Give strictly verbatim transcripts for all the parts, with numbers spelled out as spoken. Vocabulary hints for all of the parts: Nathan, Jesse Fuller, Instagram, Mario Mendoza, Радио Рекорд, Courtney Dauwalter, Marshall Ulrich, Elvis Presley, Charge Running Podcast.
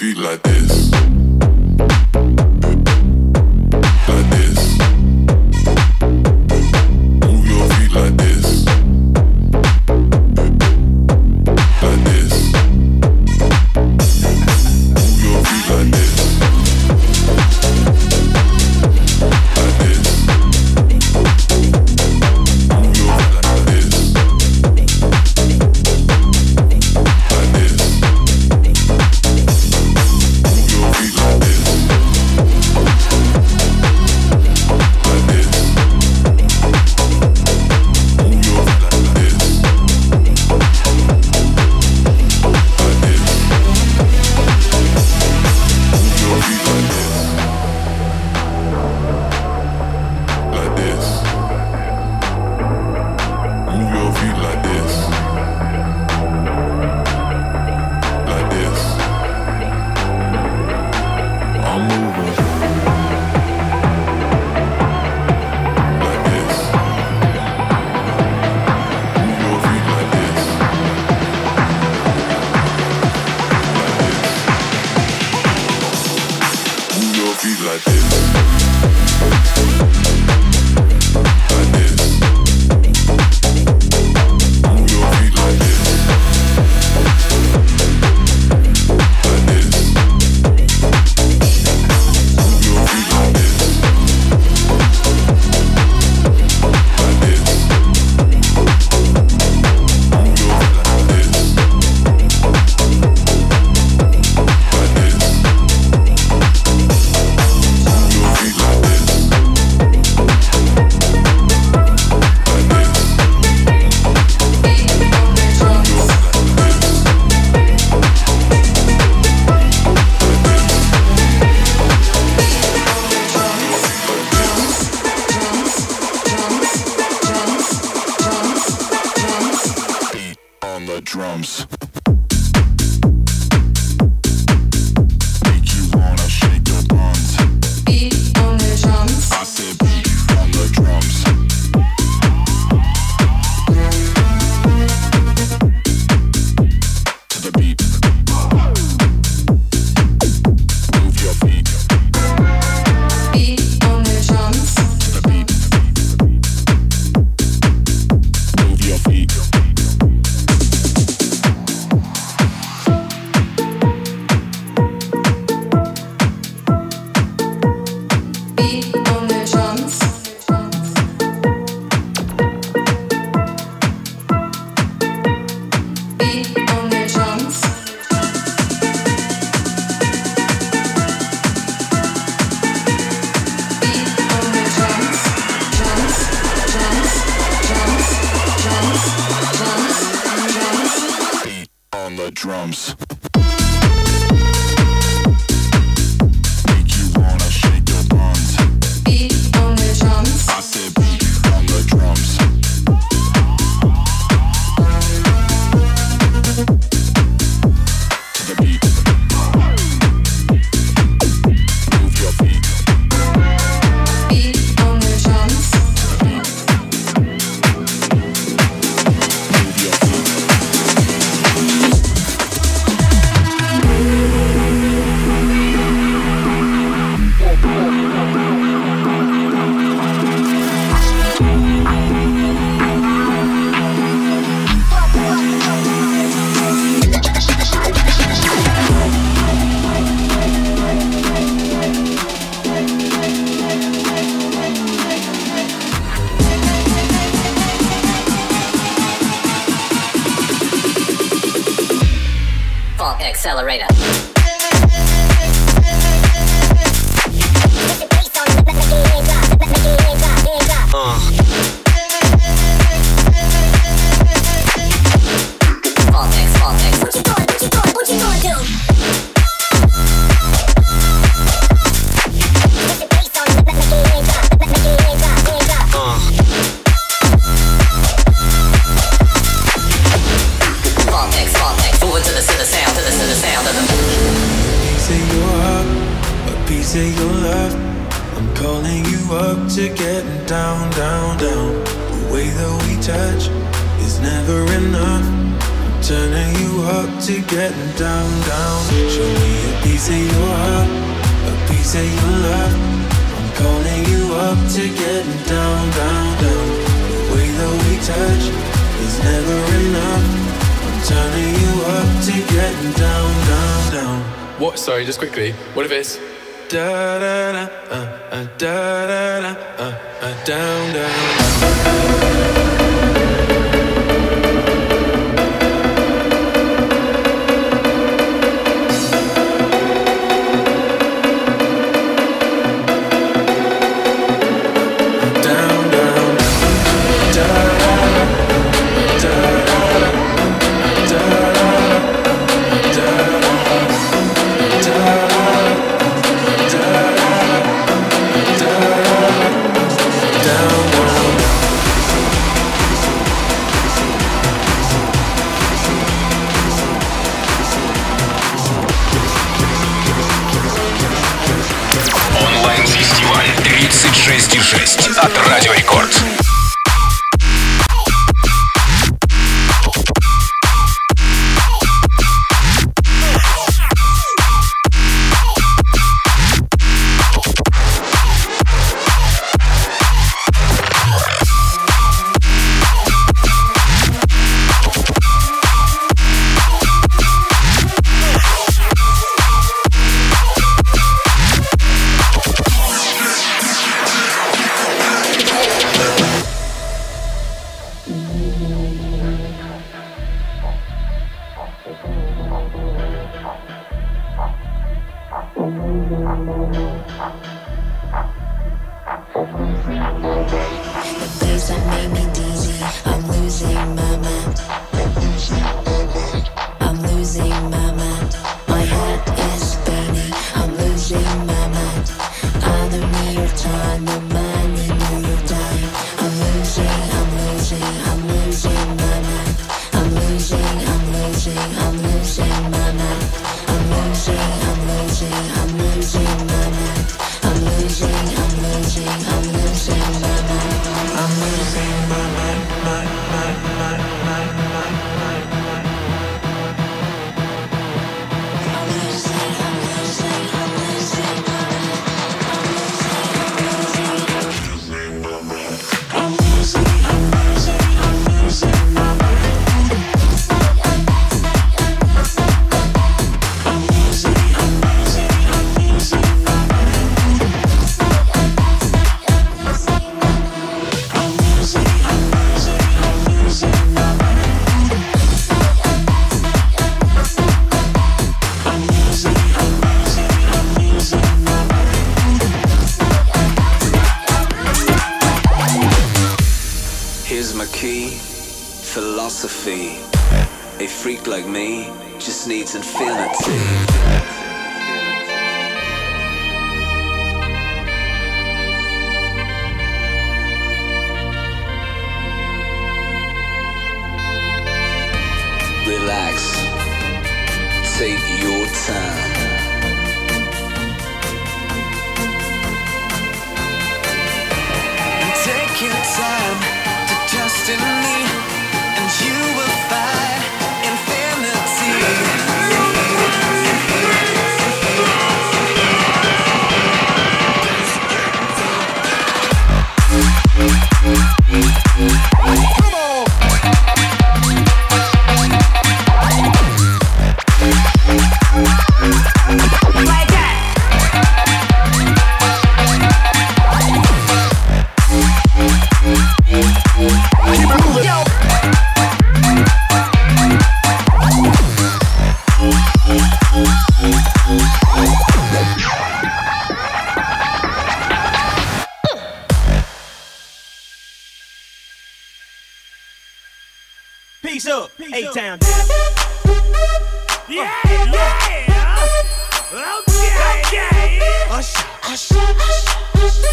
Feet like this. Accelerator. say your love. I'm calling you up to getting down, down, down. The way that we touch is never enough. I'm turning you up to getting down, down. Show me a piece of your heart, a piece of your love. I'm calling you up to getting down, down, down. The way that we touch is never enough. Turning you up to getting down, down, down. What? Sorry, just quickly. What if it's da da da uh, uh, da da da uh, uh, down, down. шесть от Радио Рекорд.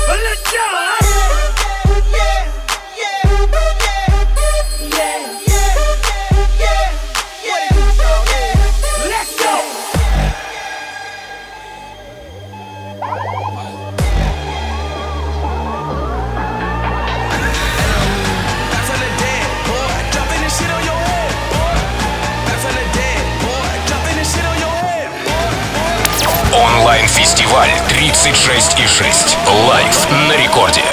Let's go! Фестиваль тридцать шесть и шесть. Лайв на рекорде.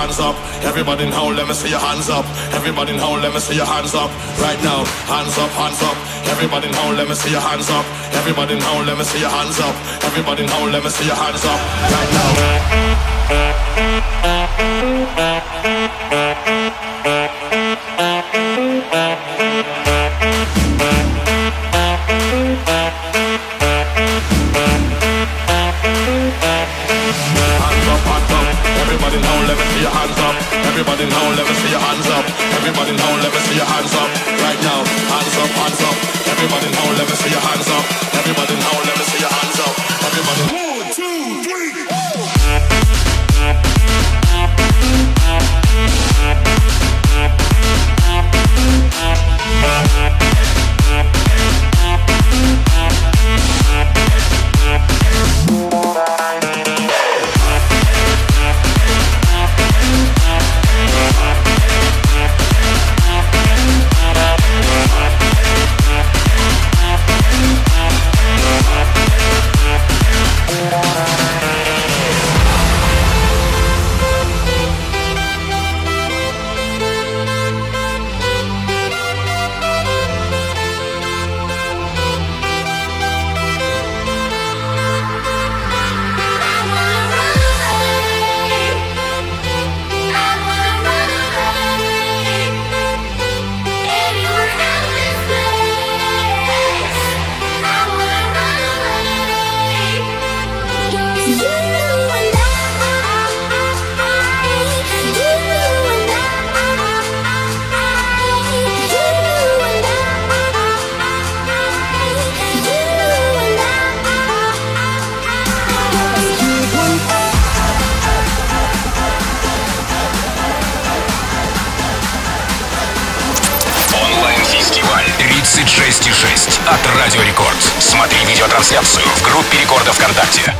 hands up. Everybody in hole, let me see your hands up. Everybody in hole, let me see your hands up. Right now, hands up, hands up. Everybody in hole, let me see your hands up. Everybody in hole, let me see your hands up. Everybody in hole, let me see your hands up. Right now. Everybody now, let me see your hands up. Everybody now, let me see your hands up. Everybody now, let me see your hands up. Right now, hands up, hands up. Everybody now, let me see your hands up. Everybody now, let me see your hands up. Everybody. One, two, three, four. тридцать шесть и шесть от Радио Рекорд. Смотри видеотрансляцию в группе Рекорда ВКонтакте.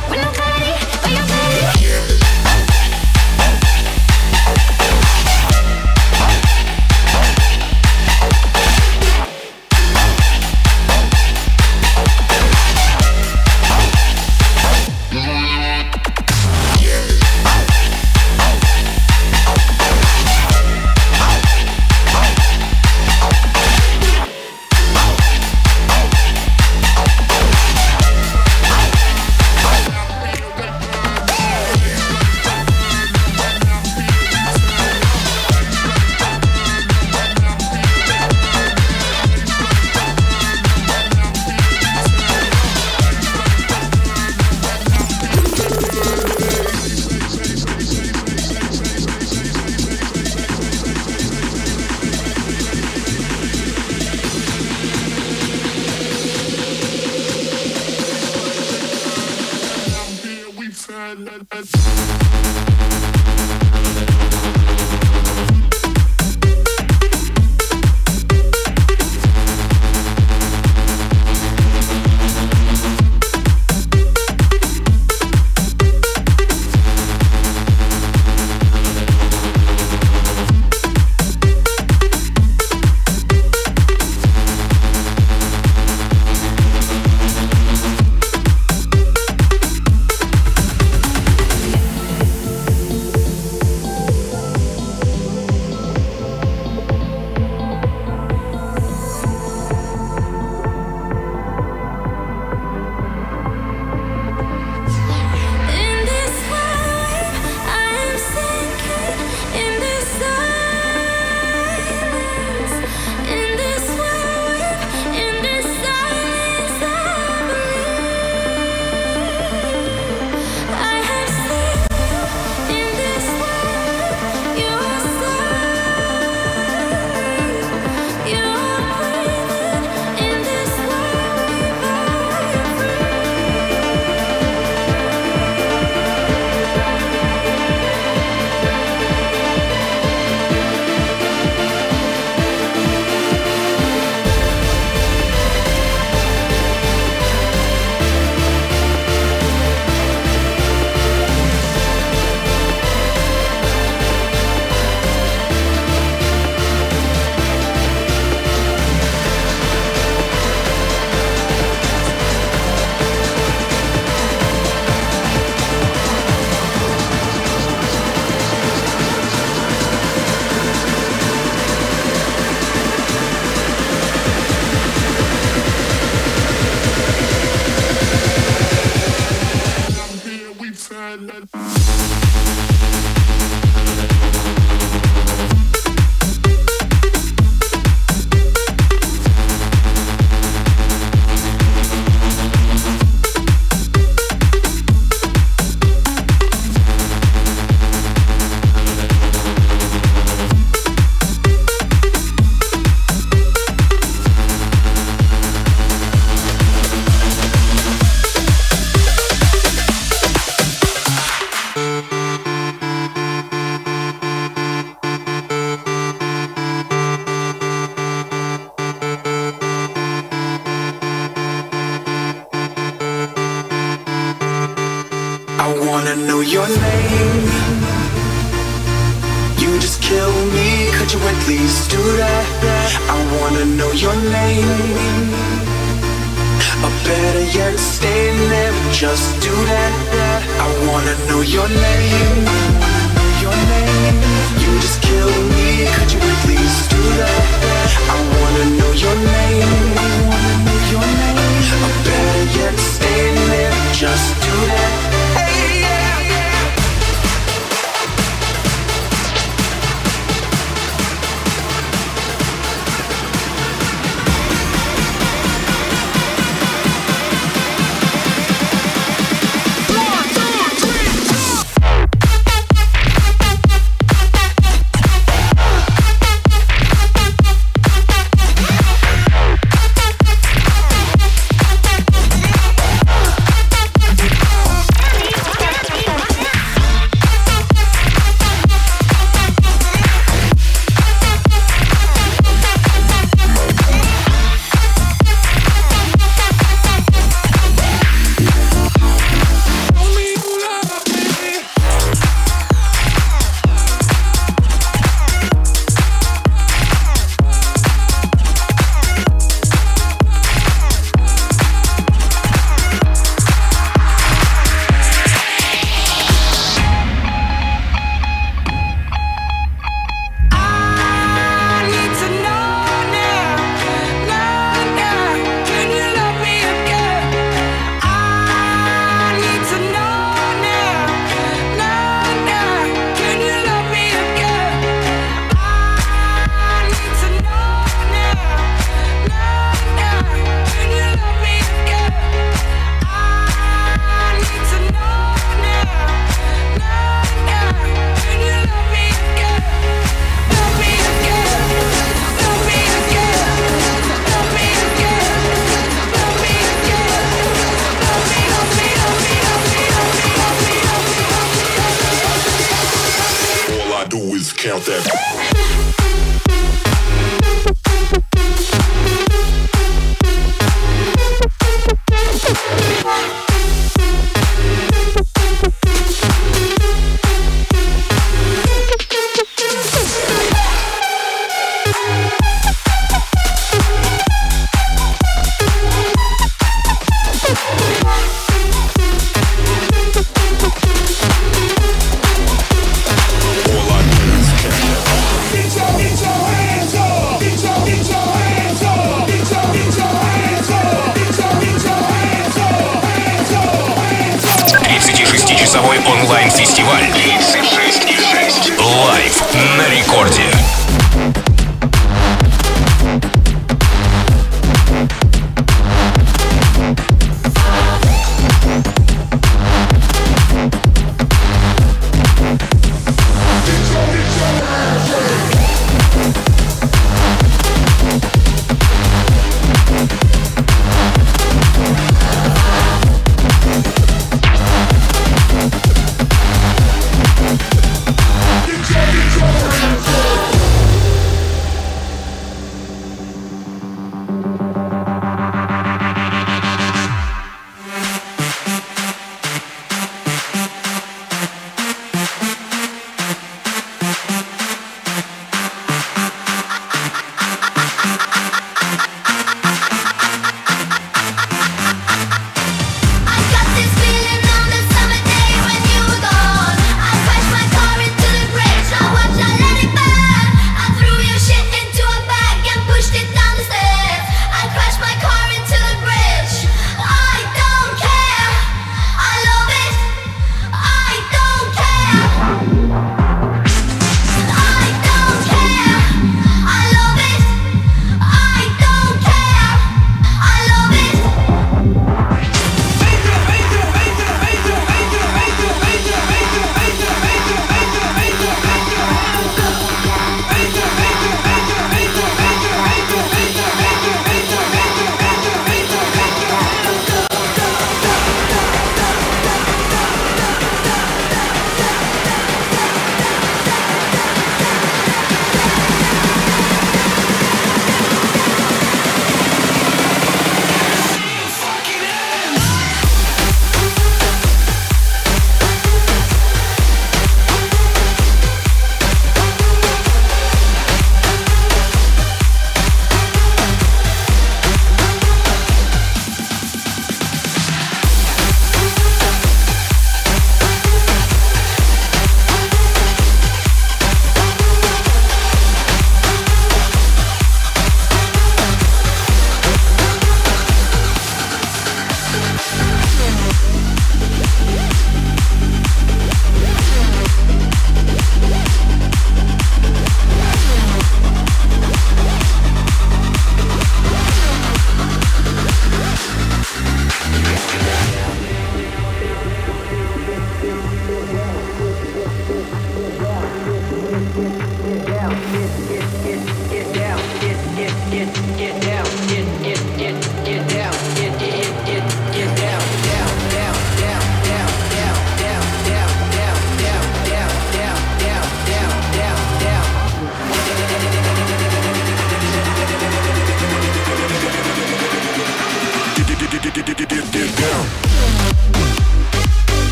know your name. You just kill me, could you at least do that? I wanna know your name. Or better yet, stay there, just do that. I wanna know your name. Your name. You just kill me, could you at least do that? I wanna know your name. I wanna know your name. Or better yet, stay there, just do that. Get your, get your hands up.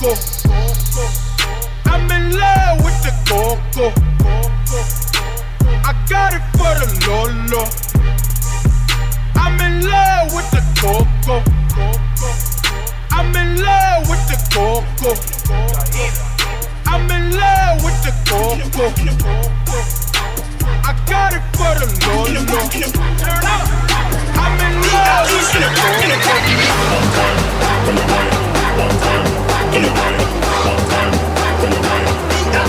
go. I'm in love with the go go. I got it for the Lolo. I'm in love with the go go. I'm in love with the go go. I'm in love with the go go. I got it for the Lolo. Turn up. I'm in love with the go go. One time, in a while, one time, in a while, one time, in a while, one time, in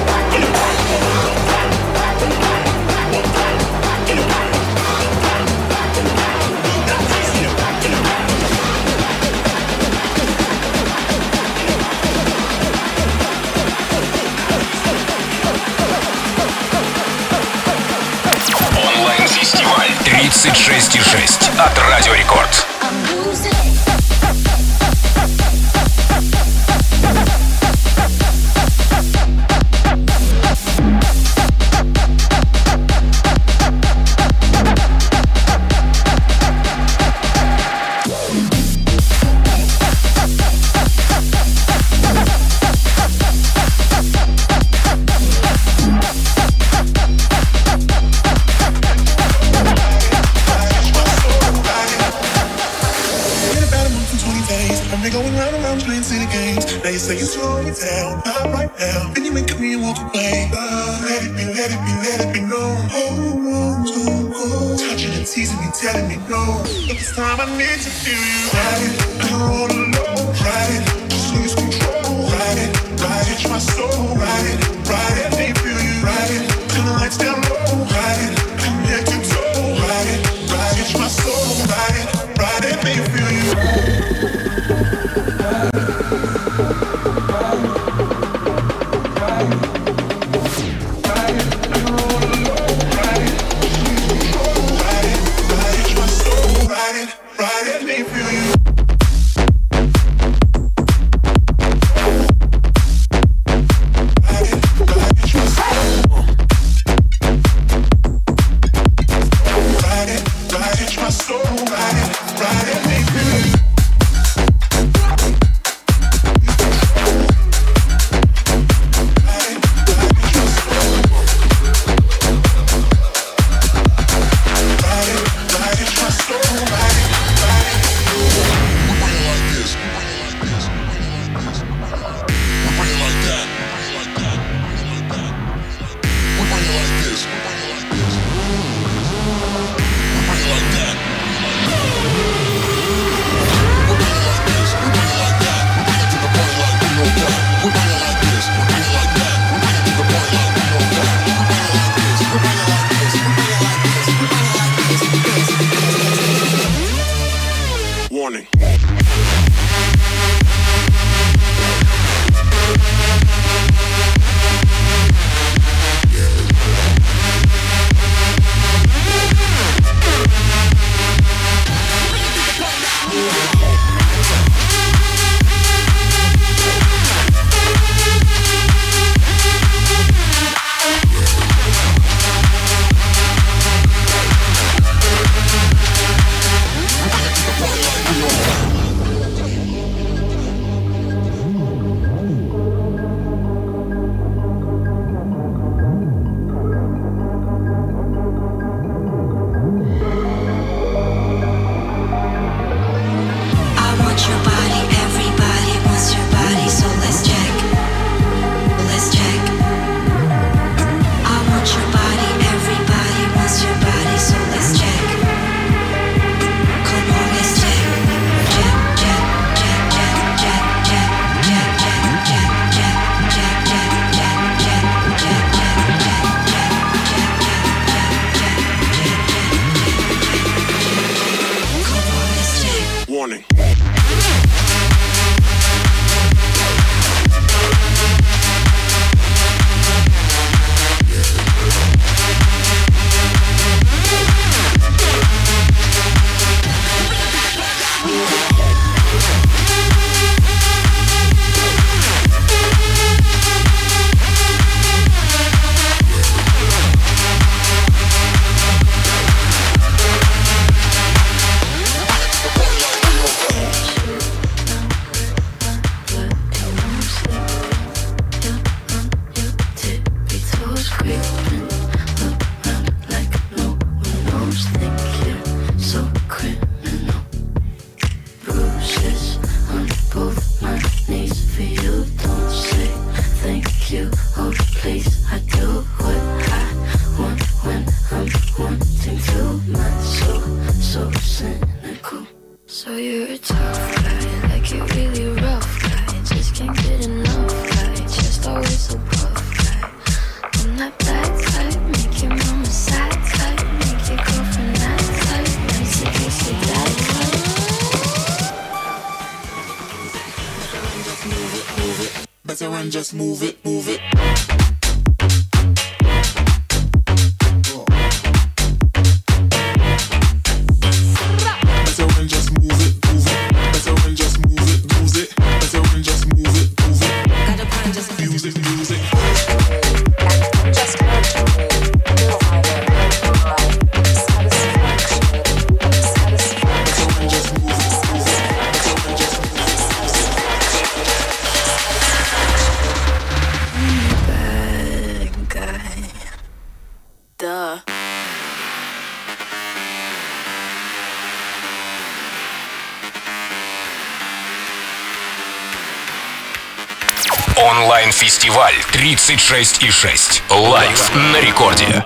a while, one time, in a while, one time, in a while, one time, in a while, in a while. Онлайн-фестиваль тридцать шесть и шесть от Радио Рекорд. So you're a tough guy, like you're really rough guy. Just can't get enough guy, just always so buff guy. I'm that bad type, make your mama sad type, make your girlfriend that type, nice in case you're that type. Better run, just move it, move it. Better run, just move it, move it. Онлайн-фестиваль тридцать шесть и шесть. Лайв на рекорде.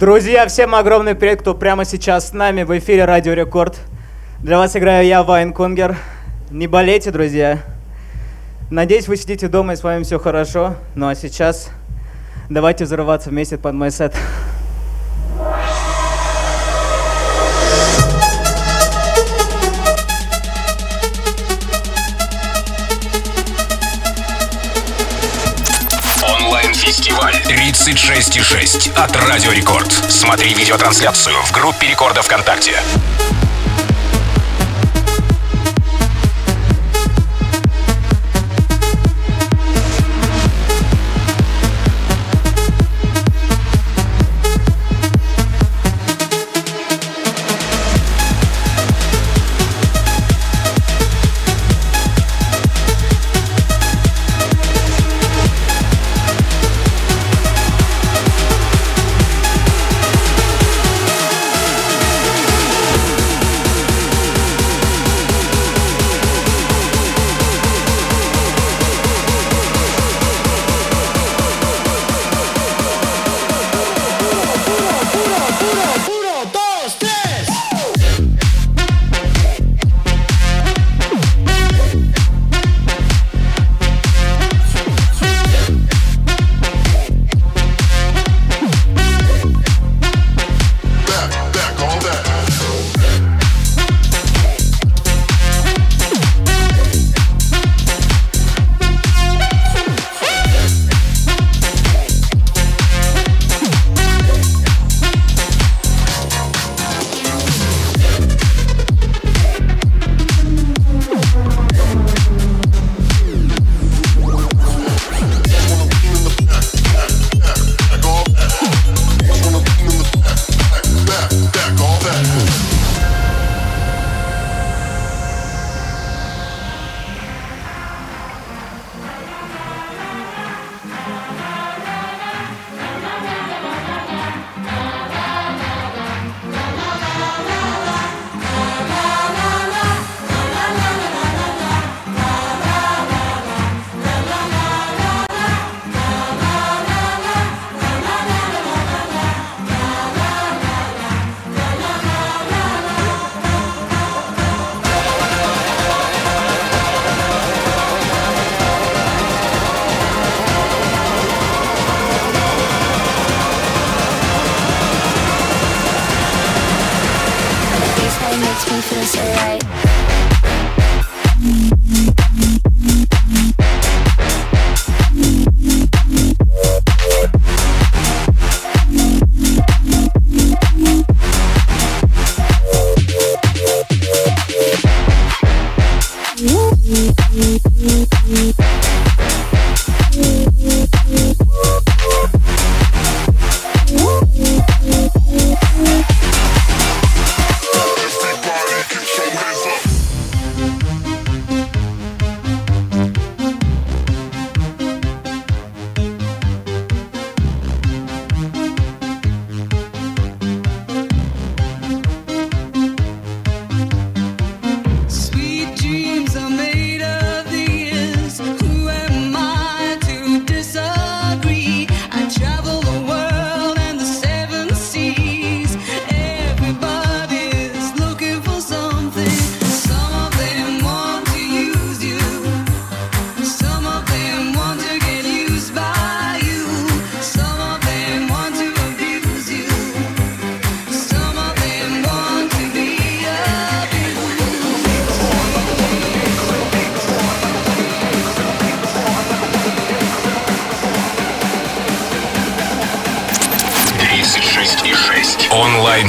Друзья, всем огромный привет, кто прямо сейчас с нами в эфире Радио Рекорд. Для вас играю я, Vion Konger. Не болейте, друзья. Надеюсь, вы сидите дома и с вами все хорошо. Ну а сейчас давайте взрываться вместе под мой сет. тридцать шесть и шесть от Радио Рекорд. Смотри видеотрансляцию в группе Рекорда ВКонтакте.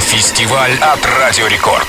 Фестиваль от Радио Рекорд.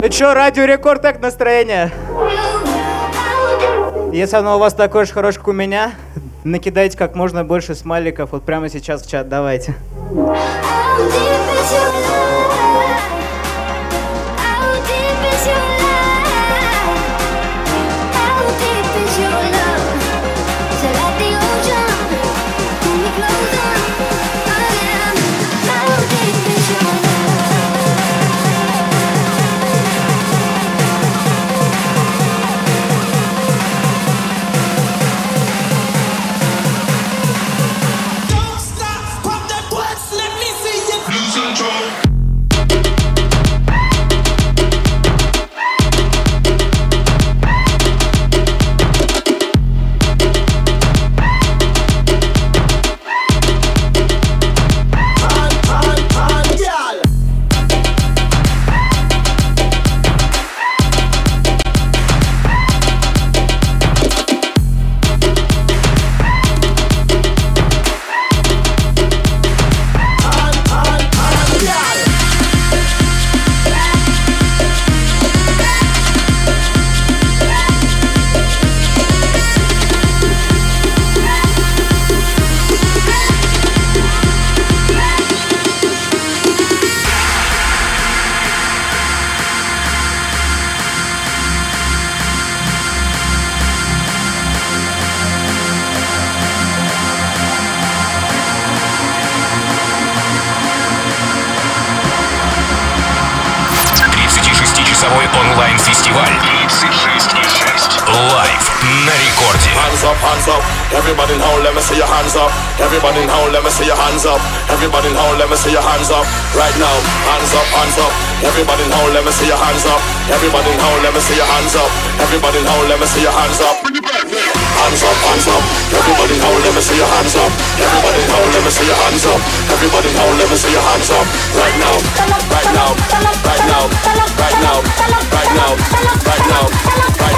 Ну чё, Радио Рекорд, как настроение? Если оно у вас такое же хорошее, как у меня, накидайте как можно больше смайликов вот прямо сейчас в чат, давайте. Онлайн-фестиваль тридцать шесть и шесть Live на рекорде. Hands up, hands up. Everybody in howl, let me see your hands up. Everybody in howl, let me see your hands up. Everybody in howl, let me see your hands up. Right now, hands up, hands up. Everybody in howl, let me see your hands up. Everybody in howl, let me see your hands up. Everybody in howl, let me see your hands up. Hands up, hands up. Everybody in howl, let me see your hands up. Everybody in howl, let me see your hands up. Everybody in howl, let me see your hands up. Right now, right now, right now, right now, right now, right now, right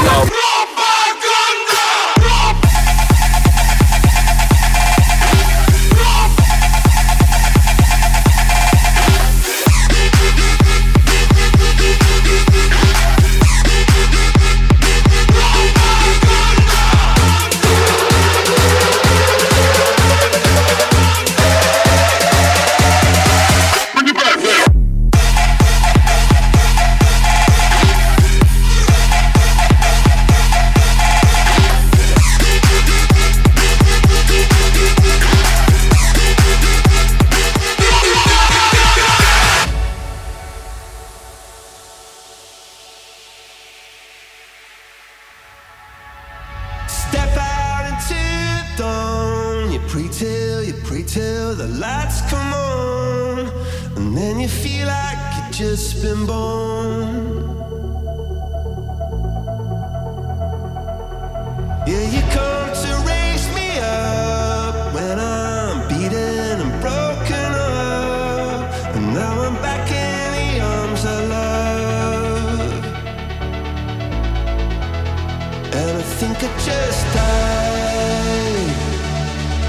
now.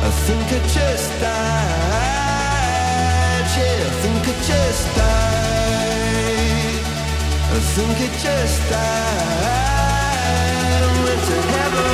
I think it just died. I don't want to heaven.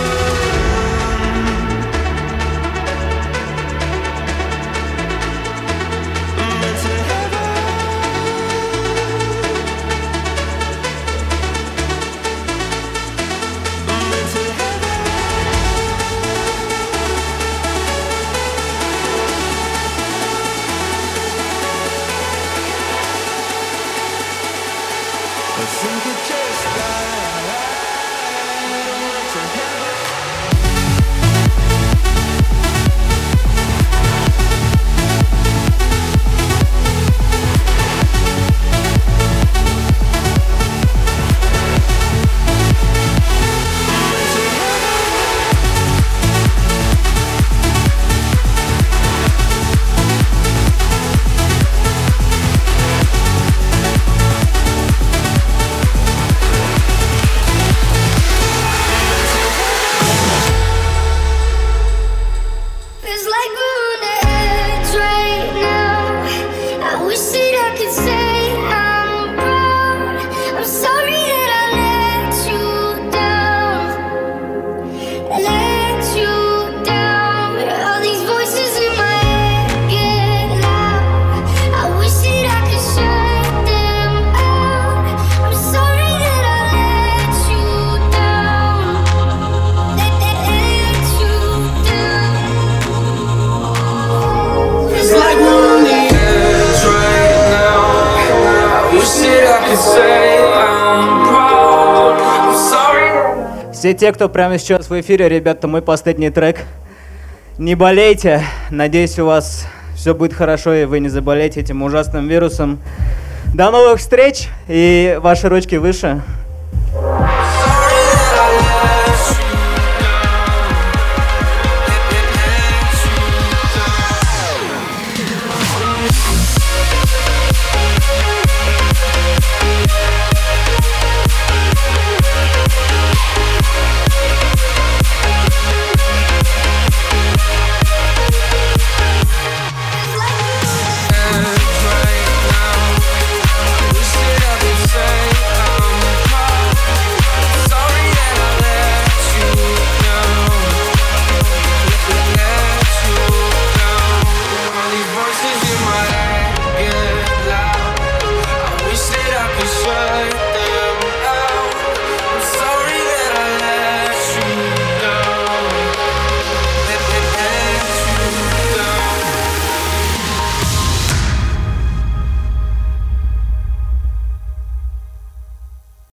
Все те, кто прямо сейчас в эфире, ребята, мой последний трек. Не болейте. Надеюсь, у вас все будет хорошо, и вы не заболеете этим ужасным вирусом. До новых встреч, и ваши ручки выше.